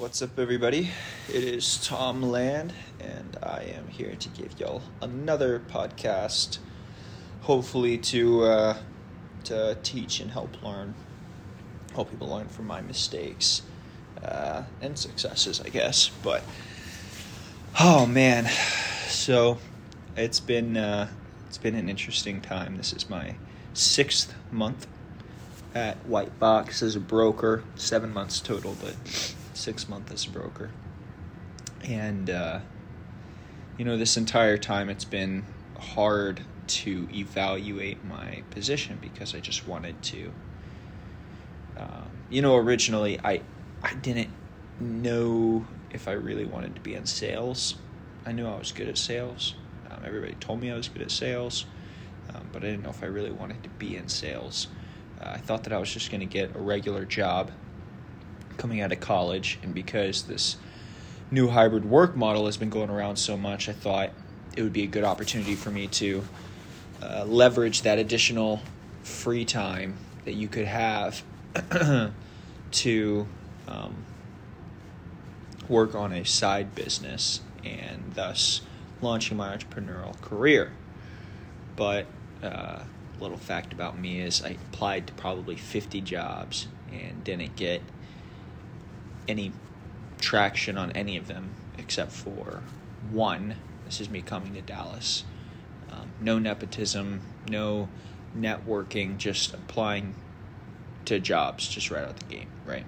What's up, everybody? It is Tom Land, and I am here to give y'all another podcast, hopefully to teach and help learn, help people learn from my mistakes and successes, I guess. But oh man, so it's been an interesting time. This is my 6th month at White Box as a broker, 7 months total, but 6 months as a broker. And this entire time it's been hard to evaluate my position because I just wanted to originally I didn't know if I really wanted to be in sales. I knew I was good at sales. Everybody told me I was good at sales, but I didn't know if I really wanted to be in sales. I thought that I was just going to get a regular job coming out of college, and because this new hybrid work model has been going around so much, I thought it would be a good opportunity for me to leverage that additional free time that you could have to work on a side business and thus launching my entrepreneurial career. But a little fact about me is I applied to probably 50 jobs and didn't get any traction on any of them except for one. This is me coming to Dallas. No nepotism, no networking, just applying to jobs just right out the gate, right?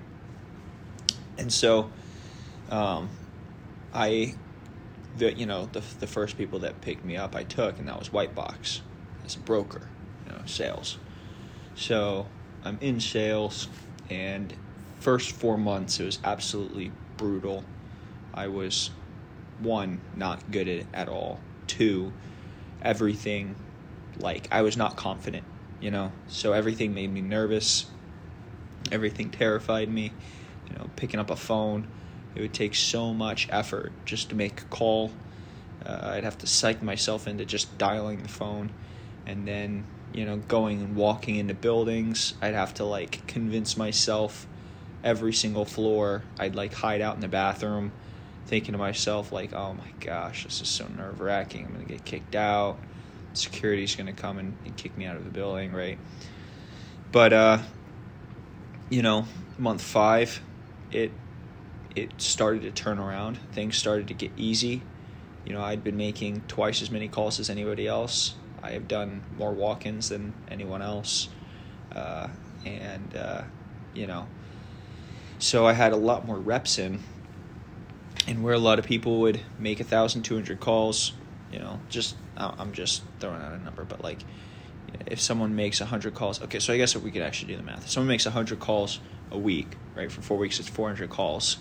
And so the first people that picked me up I took, and that was White Box as a broker, sales. So I'm in sales, and first 4 months, it was absolutely brutal. I was, 1, not good at all. 2, everything, I was not confident, So everything made me nervous. Everything terrified me. Picking up a phone, it would take so much effort just to make a call. I'd have to psych myself into just dialing the phone, and then, going and walking into buildings. I'd have to, convince myself every single floor. I'd hide out in the bathroom thinking to myself, oh my gosh, this is so nerve-wracking. I'm going to get kicked out. Security's going to come and kick me out of the building, right? But, month 5, it started to turn around. Things started to get easy. I'd been making twice as many calls as anybody else. I have done more walk-ins than anyone else. So I had a lot more reps in, and where a lot of people would make 1,200 calls, I'm just throwing out a number, but if someone makes 100 calls, okay, so I guess we could actually do the math. If someone makes 100 calls a week, right, for 4 weeks, it's 400 calls,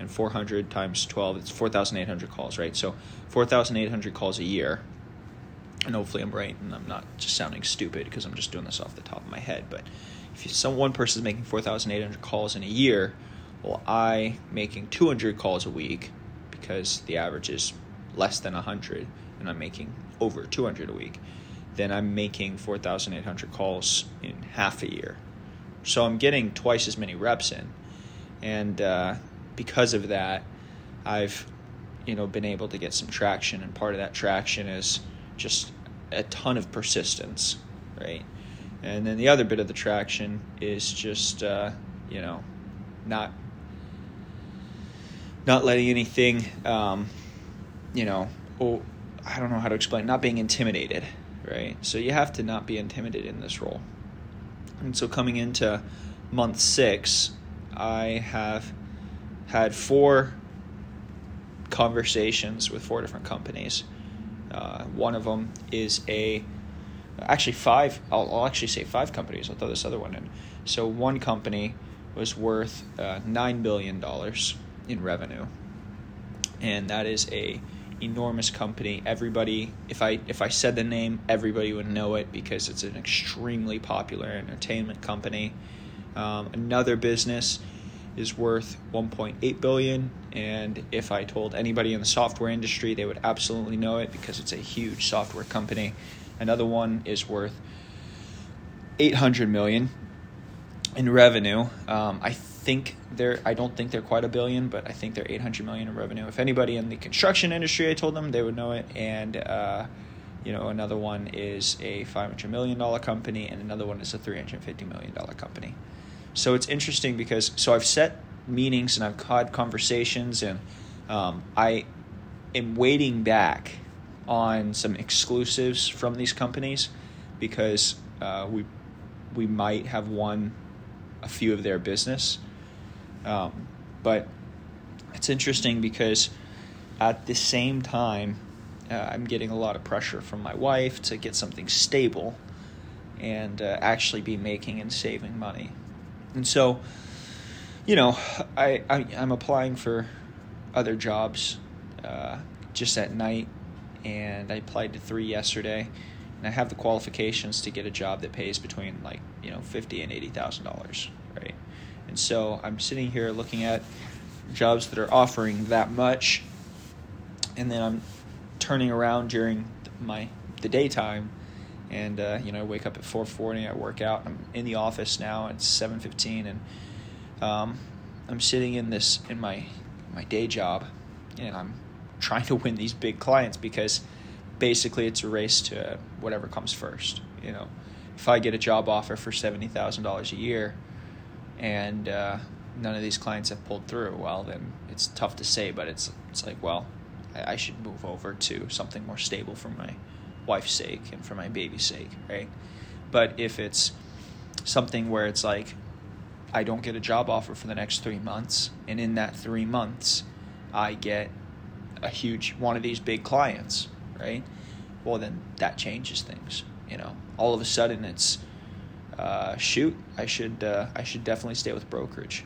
and 400 times 12, it's 4,800 calls, right? So 4,800 calls a year, and hopefully I'm right and I'm not just sounding stupid because I'm just doing this off the top of my head, but if one person's making 4,800 calls in a year, well, I making 200 calls a week, because the average is less than 100, and I'm making over 200 a week, then I'm making 4,800 calls in half a year. So I'm getting twice as many reps in, and because of that, I've been able to get some traction, and part of that traction is just a ton of persistence, right? And then the other bit of the traction is just, not letting anything, I don't know how to explain, not being intimidated, right? So you have to not be intimidated in this role. And so coming into month 6, I have had 4 conversations with 4 different companies. One of them is actually 5, I'll actually say 5 companies. I'll throw this other one in. So one company was worth $9 billion in revenue, and that is a enormous company. Everybody, if I said the name, everybody would know it because it's an extremely popular entertainment company. Another business is worth $1.8 billion, and if I told anybody in the software industry, they would absolutely know it because it's a huge software company. Another one is worth $800 million in revenue. I I don't think they're quite a billion, but I think they're 800 million in revenue. If anybody in the construction industry, I told them, they would know it. And another one is a $500 million company, and another one is a $350 million company. So it's interesting because I've set meetings and I've had conversations, and I am waiting back on some exclusives from these companies because we might have won a few of their business. But it's interesting because at the same time, I'm getting a lot of pressure from my wife to get something stable and actually be making and saving money. And so, I'm applying for other jobs just at night, and I applied to 3 yesterday, and I have the qualifications to get a job that pays between $50,000 and $80,000, right? And so I'm sitting here looking at jobs that are offering that much, and then I'm turning around during the daytime, and I wake up at 4:40, I work out, I'm in the office now, it's 7:15, and I'm sitting in my day job, and I'm trying to win these big clients because basically it's a race to whatever comes first. If I get a job offer for $70,000 a year and none of these clients have pulled through, well, then it's tough to say, but it's like, well, I should move over to something more stable for my wife's sake and for my baby's sake, right? But if it's something where it's like I don't get a job offer for the next 3 months, and in that 3 months I get a huge one of these big clients, right? Well, then that changes things. All of a sudden it's I should definitely stay with brokerage.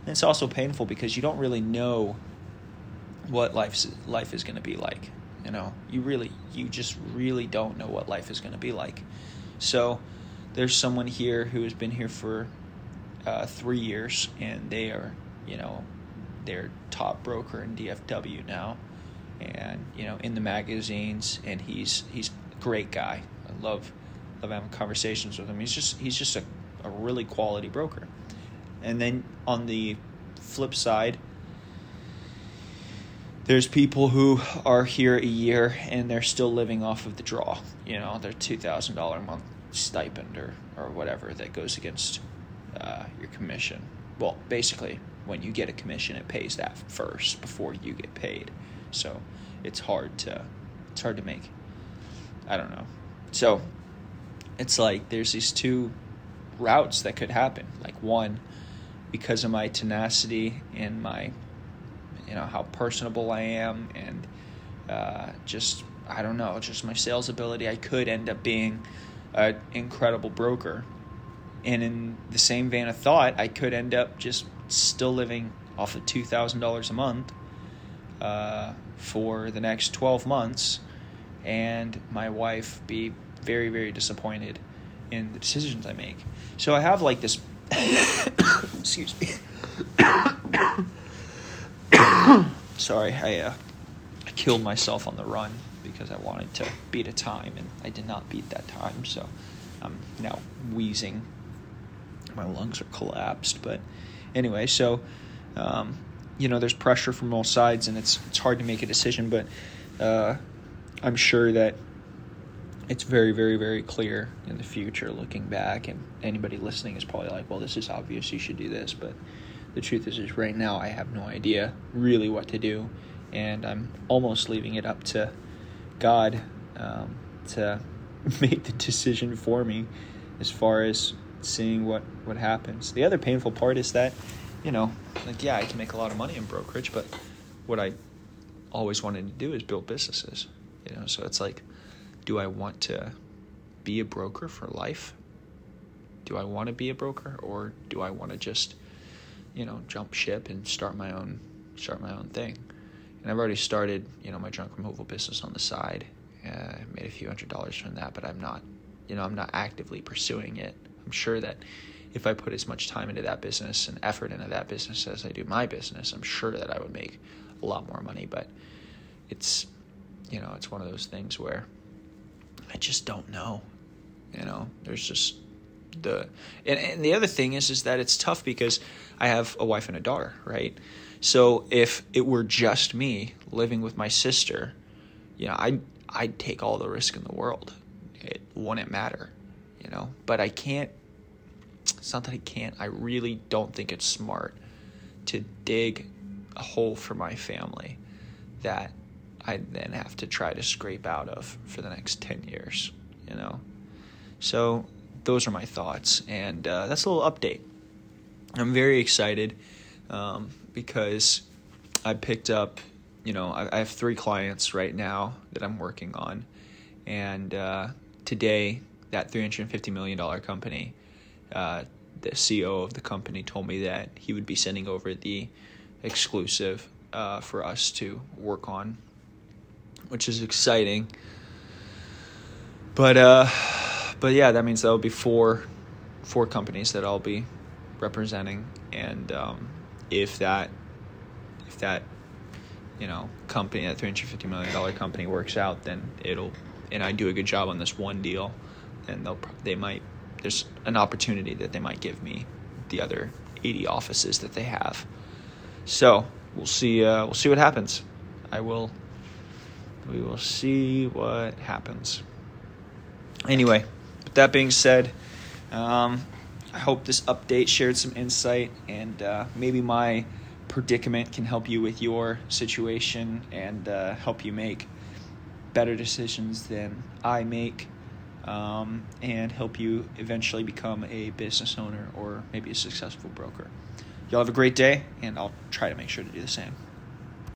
And it's also painful because you don't really know what life is going to be like. You just really don't know what life is going to be like. So there's someone here who has been here for 3 years, and they are, they're top broker in DFW now, and in the magazines, and he's a great guy. I love having conversations with him. He's just a really quality broker. And then on the flip side, there's people who are here a year and they're still living off of the draw, their $2,000 a month stipend or whatever that goes against your commission. Well, basically, when you get a commission, it pays that first before you get paid. So it's hard to make. I don't know. So it's like there's these two routes that could happen. Like one, because of my tenacity and my how personable I am, and just my sales ability, I could end up being an incredible broker. And in the same vein of thought, I could end up just still living off of $2,000 a month for the next 12 months, and my wife be very, very disappointed in the decisions I make. So I have like this excuse me sorry, I killed myself on the run because I wanted to beat a time, and I did not beat that time, so I'm now wheezing. My lungs are collapsed, but anyway, so there's pressure from all sides, and it's hard to make a decision, but I'm sure that it's very, very, very clear in the future looking back, and anybody listening is probably like, well, this is obvious, you should do this, but the truth is right now I have no idea really what to do, and I'm almost leaving it up to God to make the decision for me as far as seeing what happens. The other painful part is that, I can make a lot of money in brokerage, but what I always wanted to do is build businesses, so it's like, do I want to be a broker for life? Do I want to be a broker, or do I want to just jump ship and start my own thing? And I've already started, my junk removal business on the side. I made a few $100s from that, but I'm not actively pursuing it. I'm sure that if I put as much time into that business and effort into that business as I do my business, I'm sure that I would make a lot more money. But it's, it's one of those things where I just don't know. There's just and the other thing is that it's tough because I have a wife and a daughter, right? So if it were just me living with my sister, you know, I'd take all the risk in the world. It wouldn't matter, you know, but I can't. It's not that I can't. I really don't think it's smart to dig a hole for my family that I then have to try to scrape out of for the next 10 years, you know? So those are my thoughts, and that's a little update. I'm very excited because I picked up, you know, I have 3 clients right now that I'm working on, and today that $350 million company, the CEO of the company told me that he would be sending over the exclusive for us to work on, which is exciting. But yeah, that means that'll be four companies that I'll be representing. And if that you know company, that $350 million company works out, then it'll, and I do a good job on this one deal, then there's an opportunity that they might give me the other 80 offices that they have. So we'll see what happens. We will see what happens. Anyway, with that being said, I hope this update shared some insight, and maybe my predicament can help you with your situation and help you make better decisions than I make, and help you eventually become a business owner or maybe a successful broker. Y'all have a great day, and I'll try to make sure to do the same.